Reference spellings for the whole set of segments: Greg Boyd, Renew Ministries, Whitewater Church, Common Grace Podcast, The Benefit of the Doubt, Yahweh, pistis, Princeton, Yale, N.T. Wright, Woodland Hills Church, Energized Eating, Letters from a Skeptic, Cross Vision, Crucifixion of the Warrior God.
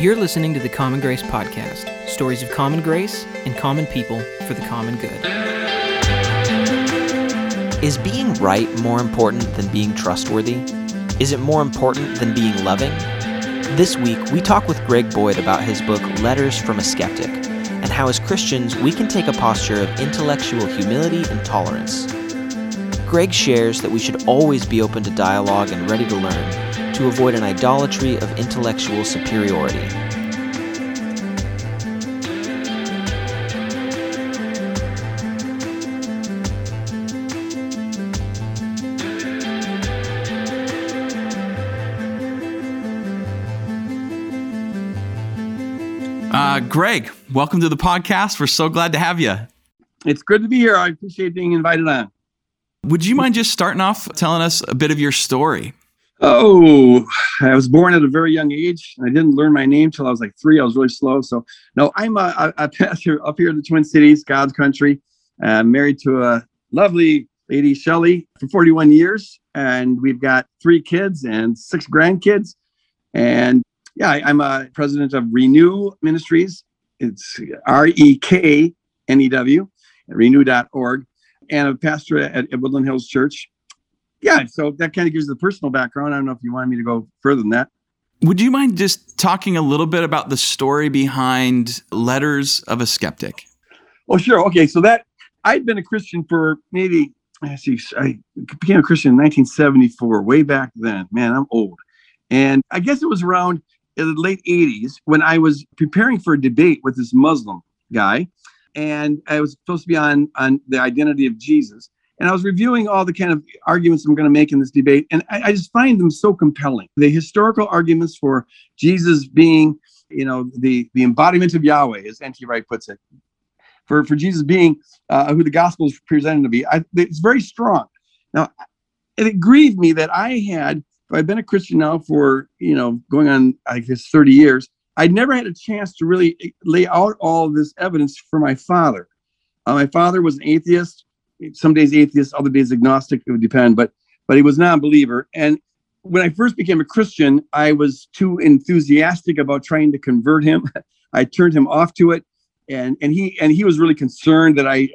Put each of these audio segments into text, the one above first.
You're listening to the Common Grace Podcast, stories of common grace and common people for the common good. Is being right more important than being trustworthy? Is it more important than being loving? This week, we talk with Greg Boyd about his book, Letters from a Skeptic, and how as Christians, we can take a posture of intellectual humility and tolerance. Greg shares that we should always be open to dialogue and ready to learn, to avoid an idolatry of intellectual superiority. Greg, welcome to the podcast. We're so glad to have you. It's good to be here. I appreciate being invited on. Would you mind just starting off telling us a bit of your story? Oh, I was born at a very young age. I didn't learn my name till I was like 3. I was really slow. So no, I'm a pastor up here in the Twin Cities, God's country. I'm married to a lovely lady, Shelley, for 41 years. And we've got 3 kids and 6 grandkids. And yeah, I'm a president of Renew Ministries. It's REKNEW, renew.org, and a pastor at Woodland Hills Church. Yeah, so that kind of gives the personal background. I don't know if you want me to go further than that. Would you mind just talking a little bit about the story behind Letters of a Skeptic? Oh, sure. Okay, so I'd been a Christian for maybe, I became a Christian in 1974, way back then. Man, I'm old. And I guess it was around in the late 80s when I was preparing for a debate with this Muslim guy, and I was supposed to be on the identity of Jesus. And I was reviewing all the kind of arguments I'm going to make in this debate, and I just find them so compelling. The historical arguments for Jesus being, the embodiment of Yahweh, as N.T. Wright puts it, for Jesus being who the gospel is presented to be, it's very strong. Now, it grieved me that I've been a Christian now for, going on, I guess, 30 years. I'd never had a chance to really lay out all this evidence for my father. My father was an atheist, some days atheist, other days agnostic, it would depend, but he was a non-believer. And when I first became a Christian, I was too enthusiastic about trying to convert him. I turned him off to it. And he was really concerned that I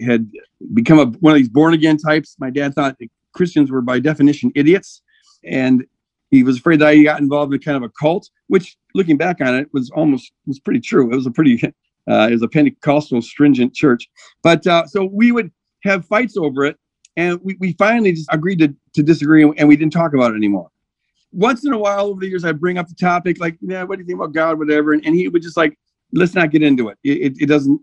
had become one of these born-again types. My dad thought that Christians were by definition idiots. And he was afraid that I got involved in kind of a cult, which, looking back on it, was pretty true. It was a Pentecostal stringent church. But so we would have fights over it, and we finally just agreed to disagree, and we didn't talk about it anymore. Once in a while over the years, I'd bring up the topic, like, yeah, what do you think about God, whatever, and he would just like, let's not get into it. It doesn't,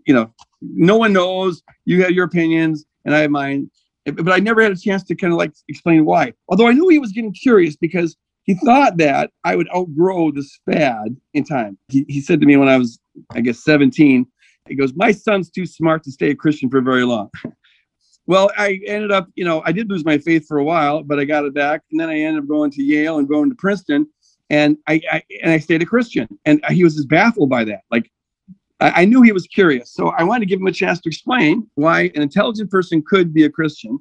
no one knows. You have your opinions, and I have mine. But I never had a chance to kind of like explain why. Although I knew he was getting curious because he thought that I would outgrow this fad in time. He said to me when I was, I guess, 17, he goes, "My son's too smart to stay a Christian for very long." Well, I ended up, I did lose my faith for a while, but I got it back. And then I ended up going to Yale and going to Princeton. And I stayed a Christian. And he was just baffled by that. Like, I knew he was curious, so I wanted to give him a chance to explain why an intelligent person could be a Christian.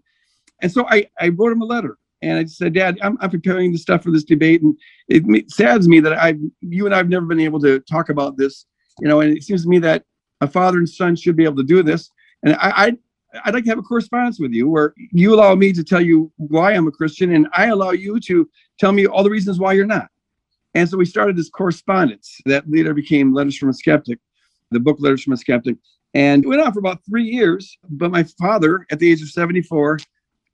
And so I wrote him a letter, and I said, "Dad, I'm preparing the stuff for this debate, and it saddens me that you and I have never been able to talk about this, and it seems to me that a father and son should be able to do this. And I'd like to have a correspondence with you where you allow me to tell you why I'm a Christian, and I allow you to tell me all the reasons why you're not." And so we started this correspondence that later became Letters from a Skeptic. The book Letters from a Skeptic, and it went on for about 3 years. But my father, at the age of 74,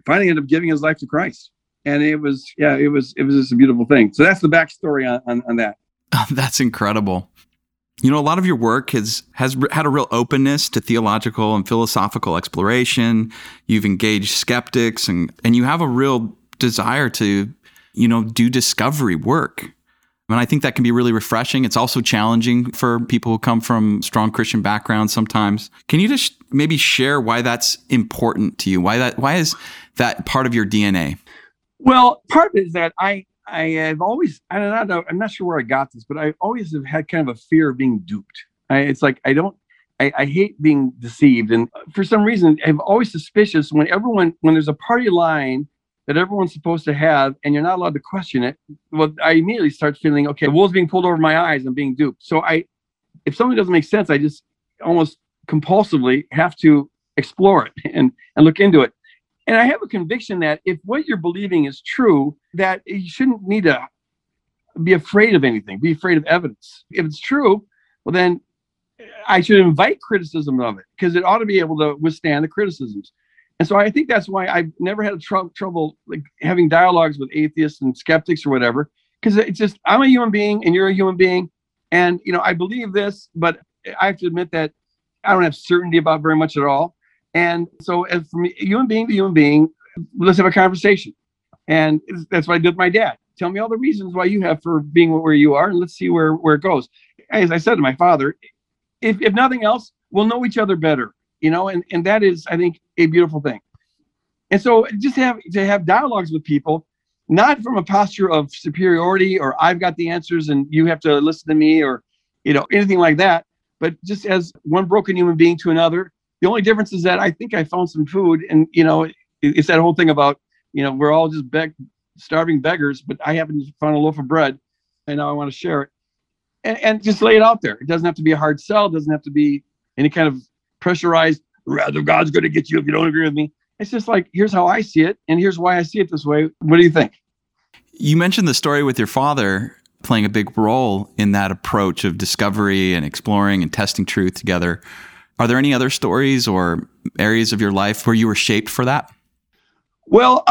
finally ended up giving his life to Christ, and it was just a beautiful thing. So that's the backstory on that. Oh, that's incredible. A lot of your work has had a real openness to theological and philosophical exploration. You've engaged skeptics, and you have a real desire to, do discovery work. And I think that can be really refreshing. It's also challenging for people who come from strong Christian backgrounds sometimes. Can you just maybe share why that's important to you? Why is that part of your DNA? Well, part of it is that I have always, I don't know, I'm not sure where I got this, but I always have had kind of a fear of being duped. I hate being deceived. And for some reason, I'm always suspicious when there's a party line that everyone's supposed to have, and you're not allowed to question it, well, I immediately start feeling, okay, the wool's being pulled over my eyes, I'm being duped. So if something doesn't make sense, I just almost compulsively have to explore it and look into it. And I have a conviction that if what you're believing is true, that you shouldn't need to be afraid of anything, be afraid of evidence. If it's true, well, then I should invite criticism of it, because it ought to be able to withstand the criticisms. And so I think that's why I've never had trouble like having dialogues with atheists and skeptics or whatever, because it's just, I'm a human being and you're a human being. And, you know, I believe this, but I have to admit that I don't have certainty about very much at all. And so as from human being to human being, let's have a conversation. And that's what I did with my dad. Tell me all the reasons why you have for being where you are, and let's see where it goes. As I said to my father, if nothing else, we'll know each other better, you know, and that is, I think, a beautiful thing. And so just to have dialogues with people, not from a posture of superiority or I've got the answers and you have to listen to me or, you know, anything like that, but just as one broken human being to another. The only difference is that I think I found some food, and, you know, it's that whole thing about, you know, we're all just starving beggars, but I happen to find a loaf of bread and now I want to share it, and just lay it out there. It doesn't have to be a hard sell. It doesn't have to be any kind of pressurized, rather God's going to get you if you don't agree with me. It's just like, here's how I see it. And here's why I see it this way. What do you think? You mentioned the story with your father playing a big role in that approach of discovery and exploring and testing truth together. Are there any other stories or areas of your life where you were shaped for that? Well,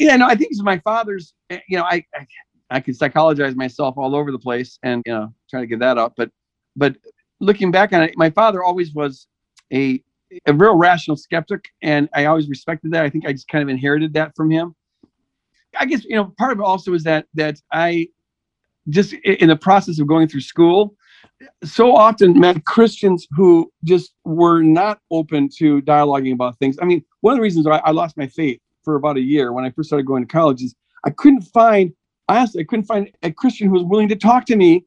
yeah, no, I think it's my father's, you know, I could psychologize myself all over the place and, you know, trying to get that up. But looking back on it, my father always was a real rational skeptic, and I always respected that. I think I just kind of inherited that from him. I guess, you know, part of it also is that I just, in the process of going through school, so often met Christians who just were not open to dialoguing about things. I mean, one of the reasons I lost my faith for about a year when I first started going to college is I couldn't find a Christian who was willing to talk to me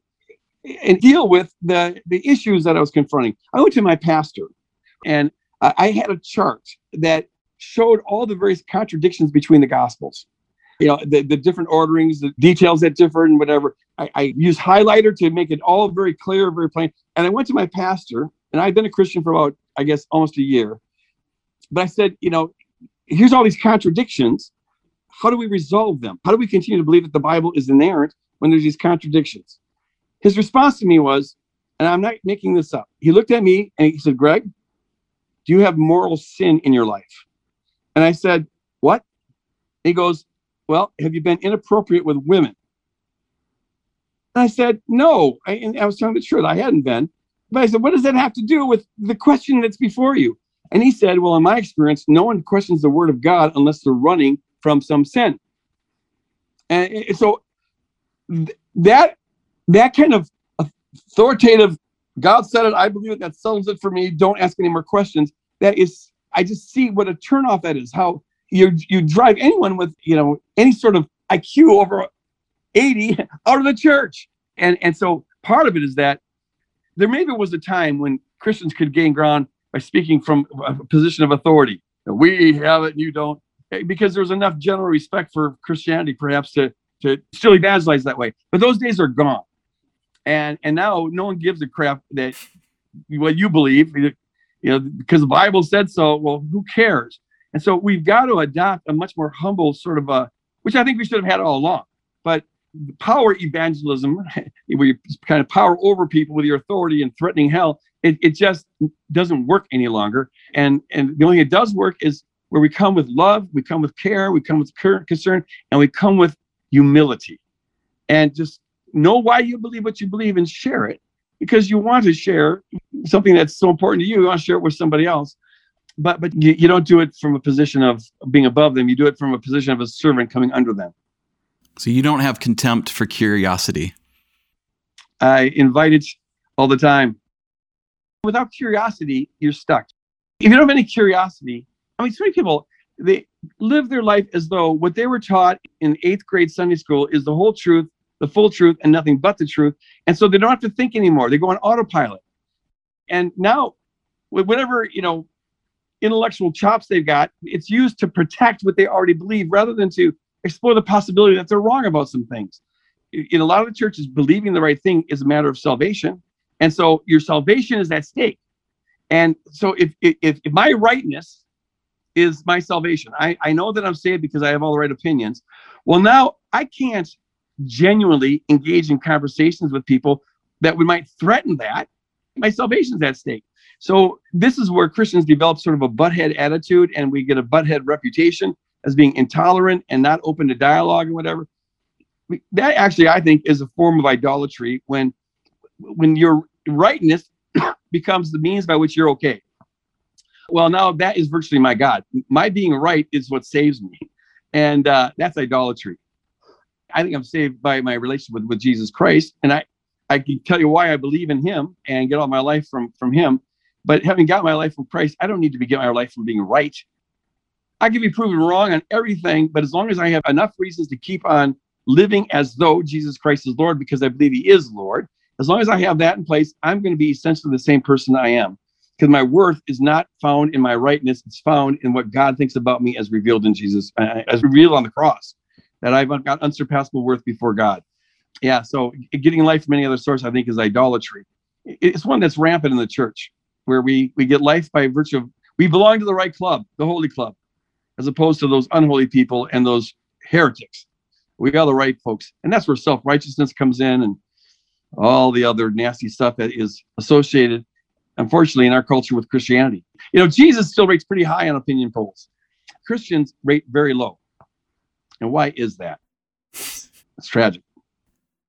and deal with the issues that I was confronting. I went to my pastor, and I had a chart that showed all the various contradictions between the Gospels. You know, the different orderings, the details that differed and whatever. I used highlighter to make it all very clear, very plain. And I went to my pastor, and I'd been a Christian for about, I guess, almost a year. But I said, you know, here's all these contradictions. How do we resolve them? How do we continue to believe that the Bible is inerrant when there's these contradictions? His response to me was, and I'm not making this up, he looked at me and he said, Greg, do you have moral sin in your life? And I said, what? He goes, well, have you been inappropriate with women? And I said, no. I was telling the truth. I hadn't been. But I said, what does that have to do with the question that's before you? And he said, well, in my experience, no one questions the word of God unless they're running from some sin. And so that kind of authoritative, God said it, I believe it, that settles it for me, don't ask any more questions. That is, I just see what a turnoff that is, how you drive anyone with, you know, any sort of IQ over 80 out of the church. And so part of it is that there maybe was a time when Christians could gain ground by speaking from a position of authority. We have it and you don't, because there was enough general respect for Christianity perhaps to still evangelize that way. But those days are gone. And now no one gives a crap that what you believe, you know, because the Bible said so. Well, who cares? And so we've got to adopt a much more humble sort of which I think we should have had all along. But power evangelism, where you kind of power over people with your authority and threatening hell, it just doesn't work any longer. And the only thing that does work is where we come with love, we come with care, we come with concern, and we come with humility. And just know why you believe what you believe and share it, because you want to share something that's so important to you. You want to share it with somebody else. But you don't do it from a position of being above them. You do it from a position of a servant coming under them. So you don't have contempt for curiosity. I invite it all the time. Without curiosity, you're stuck. If you don't have any curiosity, I mean, so many people, they live their life as though what they were taught in 8th grade Sunday school is the whole truth, the full truth, and nothing but the truth. And so they don't have to think anymore. They go on autopilot. And now, whatever, you know, intellectual chops they've got, it's used to protect what they already believe rather than to explore the possibility that they're wrong about some things. In a lot of the churches, believing the right thing is a matter of salvation. And so your salvation is at stake. And so if my rightness is my salvation, I know that I'm saved because I have all the right opinions. Well, now I can't genuinely engage in conversations with people that we might threaten that. My salvation's at stake. So this is where Christians develop sort of a butthead attitude, and we get a butthead reputation as being intolerant and not open to dialogue and whatever. That actually, I think, is a form of idolatry when your rightness becomes the means by which you're okay. Well, now that is virtually my God. My being right is what saves me. And that's idolatry. I think I'm saved by my relationship with Jesus Christ. And I can tell you why I believe in him and get all my life from him. But having got my life from Christ, I don't need to get my life from being right. I can be proven wrong on everything, but as long as I have enough reasons to keep on living as though Jesus Christ is Lord, because I believe he is Lord, as long as I have that in place, I'm going to be essentially the same person I am, because my worth is not found in my rightness. It's found in what God thinks about me as revealed in Jesus, as revealed on the cross, that I've got unsurpassable worth before God. Yeah, so getting life from any other source, I think, is idolatry. It's one that's rampant in the church, where we get life by virtue of, we belong to the right club, the holy club, as opposed to those unholy people and those heretics. We are the right folks. And that's where self-righteousness comes in and all the other nasty stuff that is associated, unfortunately, in our culture with Christianity. You know, Jesus still rates pretty high on opinion polls. Christians rate very low. And why is that? It's tragic.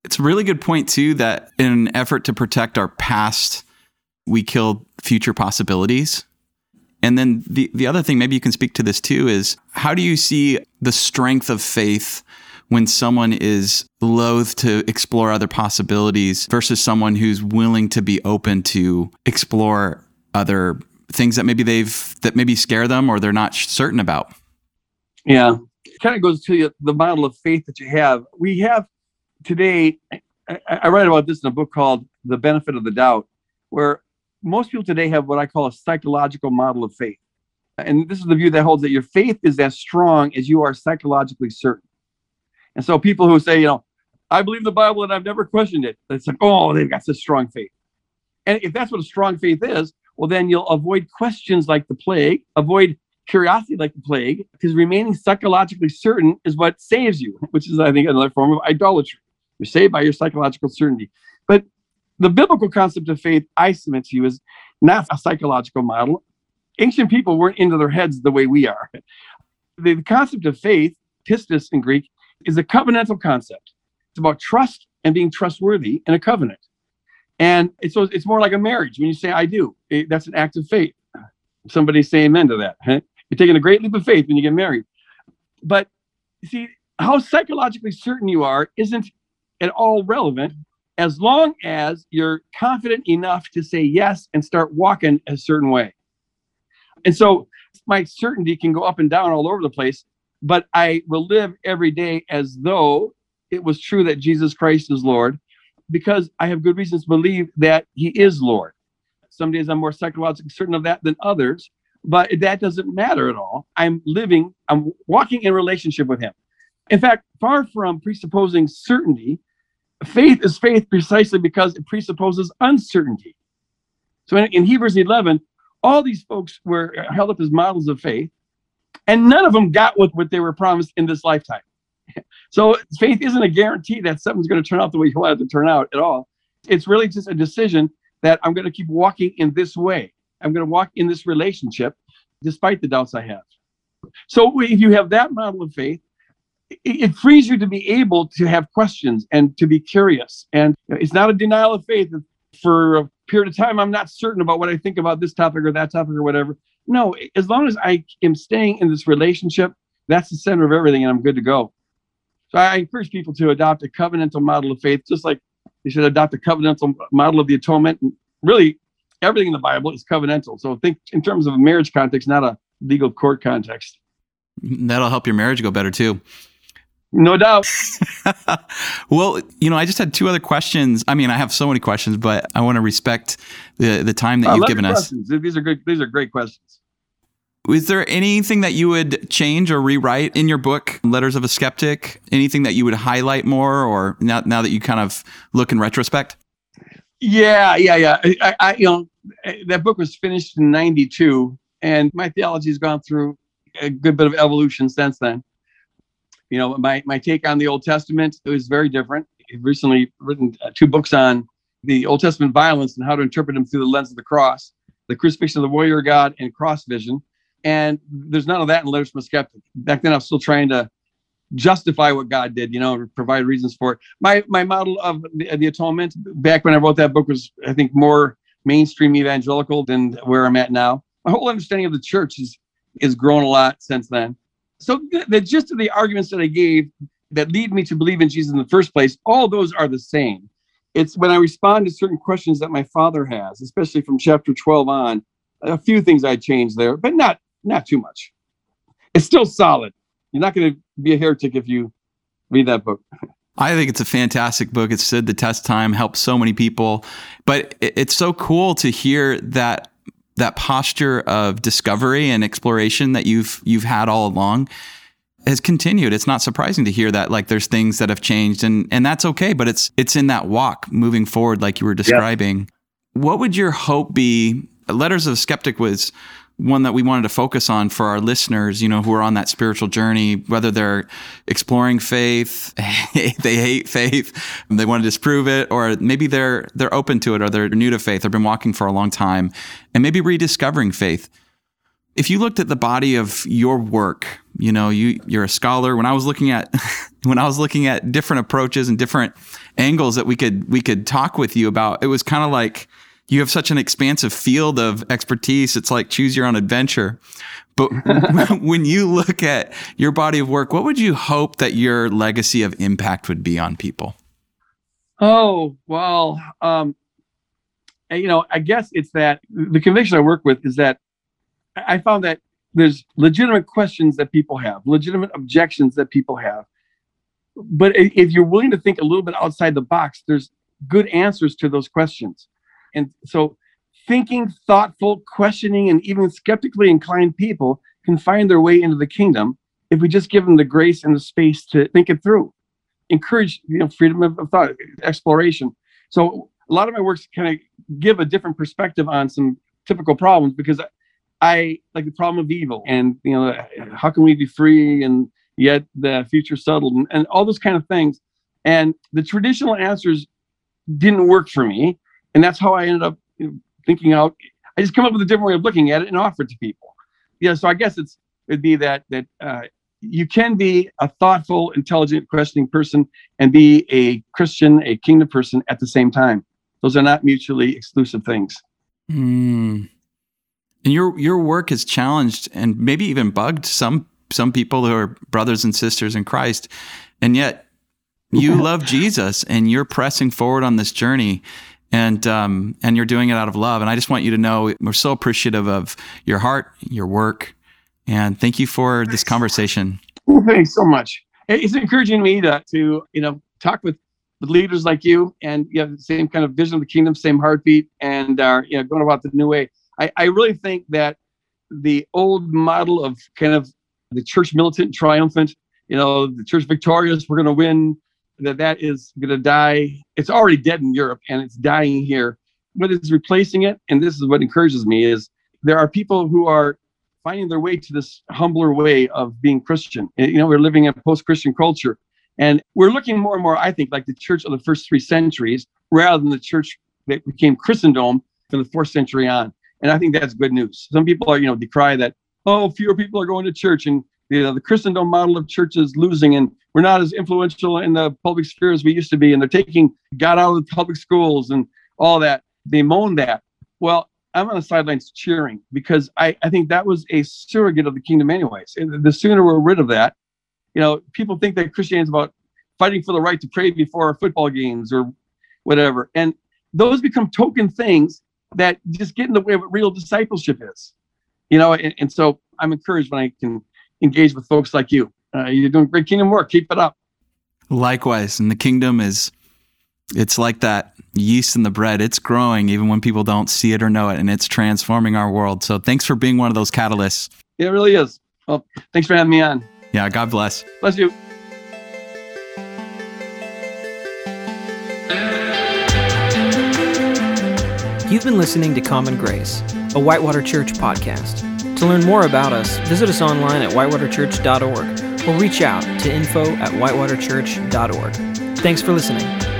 It's a really good point, too, that in an effort to protect our past, we kill future possibilities. And then the other thing, maybe you can speak to this, too, is how do you see the strength of faith when someone is loath to explore other possibilities versus someone who's willing to be open to explore other things that maybe scare them or they're not certain about? Yeah. It kind of goes to the model of faith that you have. We have today, I write about this in a book called The Benefit of the Doubt, where most people today have what I call a psychological model of faith. And this is the view that holds that your faith is as strong as you are psychologically certain. And so people who say, you know, I believe the Bible and I've never questioned it, it's like, oh, they've got such strong faith. And if that's what a strong faith is, well, then you'll avoid questions like the plague, avoid curiosity like the plague, because remaining psychologically certain is what saves you, which is, I think, another form of idolatry. You're saved by your psychological certainty. But the biblical concept of faith, I submit to you, is not a psychological model. Ancient people weren't into their heads the way we are. The concept of faith, pistis in Greek, is a covenantal concept. It's about trust and being trustworthy in a covenant. And so it's more like a marriage. When you say, I do, that's an act of faith. Somebody say amen to that. Huh? You're taking a great leap of faith when you get married. But see, how psychologically certain you are isn't at all relevant as long as you're confident enough to say yes and start walking a certain way. And so my certainty can go up and down all over the place, but I will live every day as though it was true that Jesus Christ is Lord, because I have good reasons to believe that he is Lord. Some days I'm more psychologically certain of that than others, but that doesn't matter at all. I'm walking in relationship with him. In fact, far from presupposing certainty, faith is faith precisely because it presupposes uncertainty. So in Hebrews 11, all these folks were held up as models of faith, and none of them got what they were promised in this lifetime. So faith isn't a guarantee that something's going to turn out the way you want it to turn out at all. It's really just a decision that I'm going to keep walking in this way. I'm going to walk in this relationship despite the doubts I have. So if you have that model of faith, it frees you to be able to have questions and to be curious. And it's not a denial of faith. For a period of time, I'm not certain about what I think about this topic or that topic or whatever. No, as long as I am staying in this relationship, that's the center of everything, and I'm good to go. So I encourage people to adopt a covenantal model of faith, just like they should adopt a covenantal model of the atonement. And really, everything in the Bible is covenantal. So think in terms of a marriage context, not a legal court context. That'll help your marriage go better, too. No doubt. Well, you know, I just had two other questions. I mean, I have so many questions, but I want to respect the time that you've given us. These are great questions. Is there anything that you would change or rewrite in your book, Letters of a Skeptic? Anything that you would highlight more, or now that you kind of look in retrospect? Yeah. That book was finished in 92, and my theology has gone through a good bit of evolution since then. You know, my take on the Old Testament, it was very different. I've recently written two books on the Old Testament violence and how to interpret them through the lens of the cross, The Crucifixion of the Warrior God, and Cross Vision. And there's none of that in Letters from a Skeptic. Back then, I was still trying to justify what God did, you know, provide reasons for it. My model of the atonement back when I wrote that book was, I think, more mainstream evangelical than where I'm at now. My whole understanding of the church is grown a lot since then. So the gist of the arguments that I gave that lead me to believe in Jesus in the first place, all those are the same. It's when I respond to certain questions that my father has, especially from chapter 12 on, a few things I changed there, but not too much. It's still solid. You're not going to be a heretic if you read that book. I think it's a fantastic book. It's stood the test time, helped so many people. But it's so cool to hear that posture of discovery and exploration that you've had all along has continued. It's not surprising to hear that, like, there's things that have changed, and that's okay, but it's in that walk moving forward, like you were describing. Yeah. What would your hope be? Letters of a Skeptic was one that we wanted to focus on for our listeners, you know, who are on that spiritual journey, whether they're exploring faith, they hate faith, they want to disprove it, or maybe they're open to it, or they're new to faith, they've been walking for a long time, and maybe rediscovering faith. If you looked at the body of your work, you know, you're a scholar. When I was looking at different approaches and different angles that we could talk with you about, it was kind of like, you have such an expansive field of expertise. It's like choose your own adventure. But when you look at your body of work, what would you hope that your legacy of impact would be on people? Oh, well, you know, I guess it's that the conviction I work with is that I found that there's legitimate questions that people have, legitimate objections that people have. But if you're willing to think a little bit outside the box, there's good answers to those questions. And so thinking, thoughtful, questioning, and even skeptically inclined people can find their way into the kingdom if we just give them the grace and the space to think it through. Encourage, you know, freedom of thought, exploration. So a lot of my works kind of give a different perspective on some typical problems, because I like the problem of evil and, you know, how can we be free and yet the future settled and all those kind of things. And the traditional answers didn't work for me. And that's how I ended up, you know, thinking out. I just come up with a different way of looking at it and offer it to people. Yeah, so I guess it'd be that you can be a thoughtful, intelligent, questioning person and be a Christian, a kingdom person at the same time. Those are not mutually exclusive things. Mm. And your work has challenged and maybe even bugged some people who are brothers and sisters in Christ, and yet you love Jesus and you're pressing forward on this journey. And you're doing it out of love. And I just want you to know we're so appreciative of your heart, your work, and thank you for this conversation. Thanks so much. It's encouraging me to you know, talk with leaders like you, and you have the same kind of vision of the kingdom, same heartbeat, and you know, going about the new way. I really think that the old model of kind of the church militant, triumphant, you know, the church victorious, we're going to win, that is going to die. It's already dead in Europe and it's dying here. What is replacing it, and this is what encourages me, is there are people who are finding their way to this humbler way of being Christian. You know, we're living in a post-Christian culture, and we're looking more and more, I think, like the church of the first 3 centuries rather than the church that became Christendom from the 4th century on. And I think that's good news. Some people are, you know, decry that, oh, fewer people are going to church, and you know, the Christendom model of church is losing, and we're not as influential in the public sphere as we used to be, and they're taking God out of the public schools and all that. They moan that. Well, I'm on the sidelines cheering, because I think that was a surrogate of the kingdom anyways. And the sooner we're rid of that, you know, people think that Christianity is about fighting for the right to pray before our football games or whatever. And those become token things that just get in the way of what real discipleship is. You know, and so I'm encouraged when I can engage with folks like you. You're doing great kingdom work. Keep it up. Likewise. And the kingdom it's like that yeast in the bread. It's growing even when people don't see it or know it, and it's transforming our world. So thanks for being one of those catalysts. It really is. Well, thanks for having me on. Yeah, God bless. Bless you. You've been listening to Common Grace, a Whitewater Church podcast. To learn more about us, visit us online at whitewaterchurch.org or reach out to info@whitewaterchurch.org. Thanks for listening.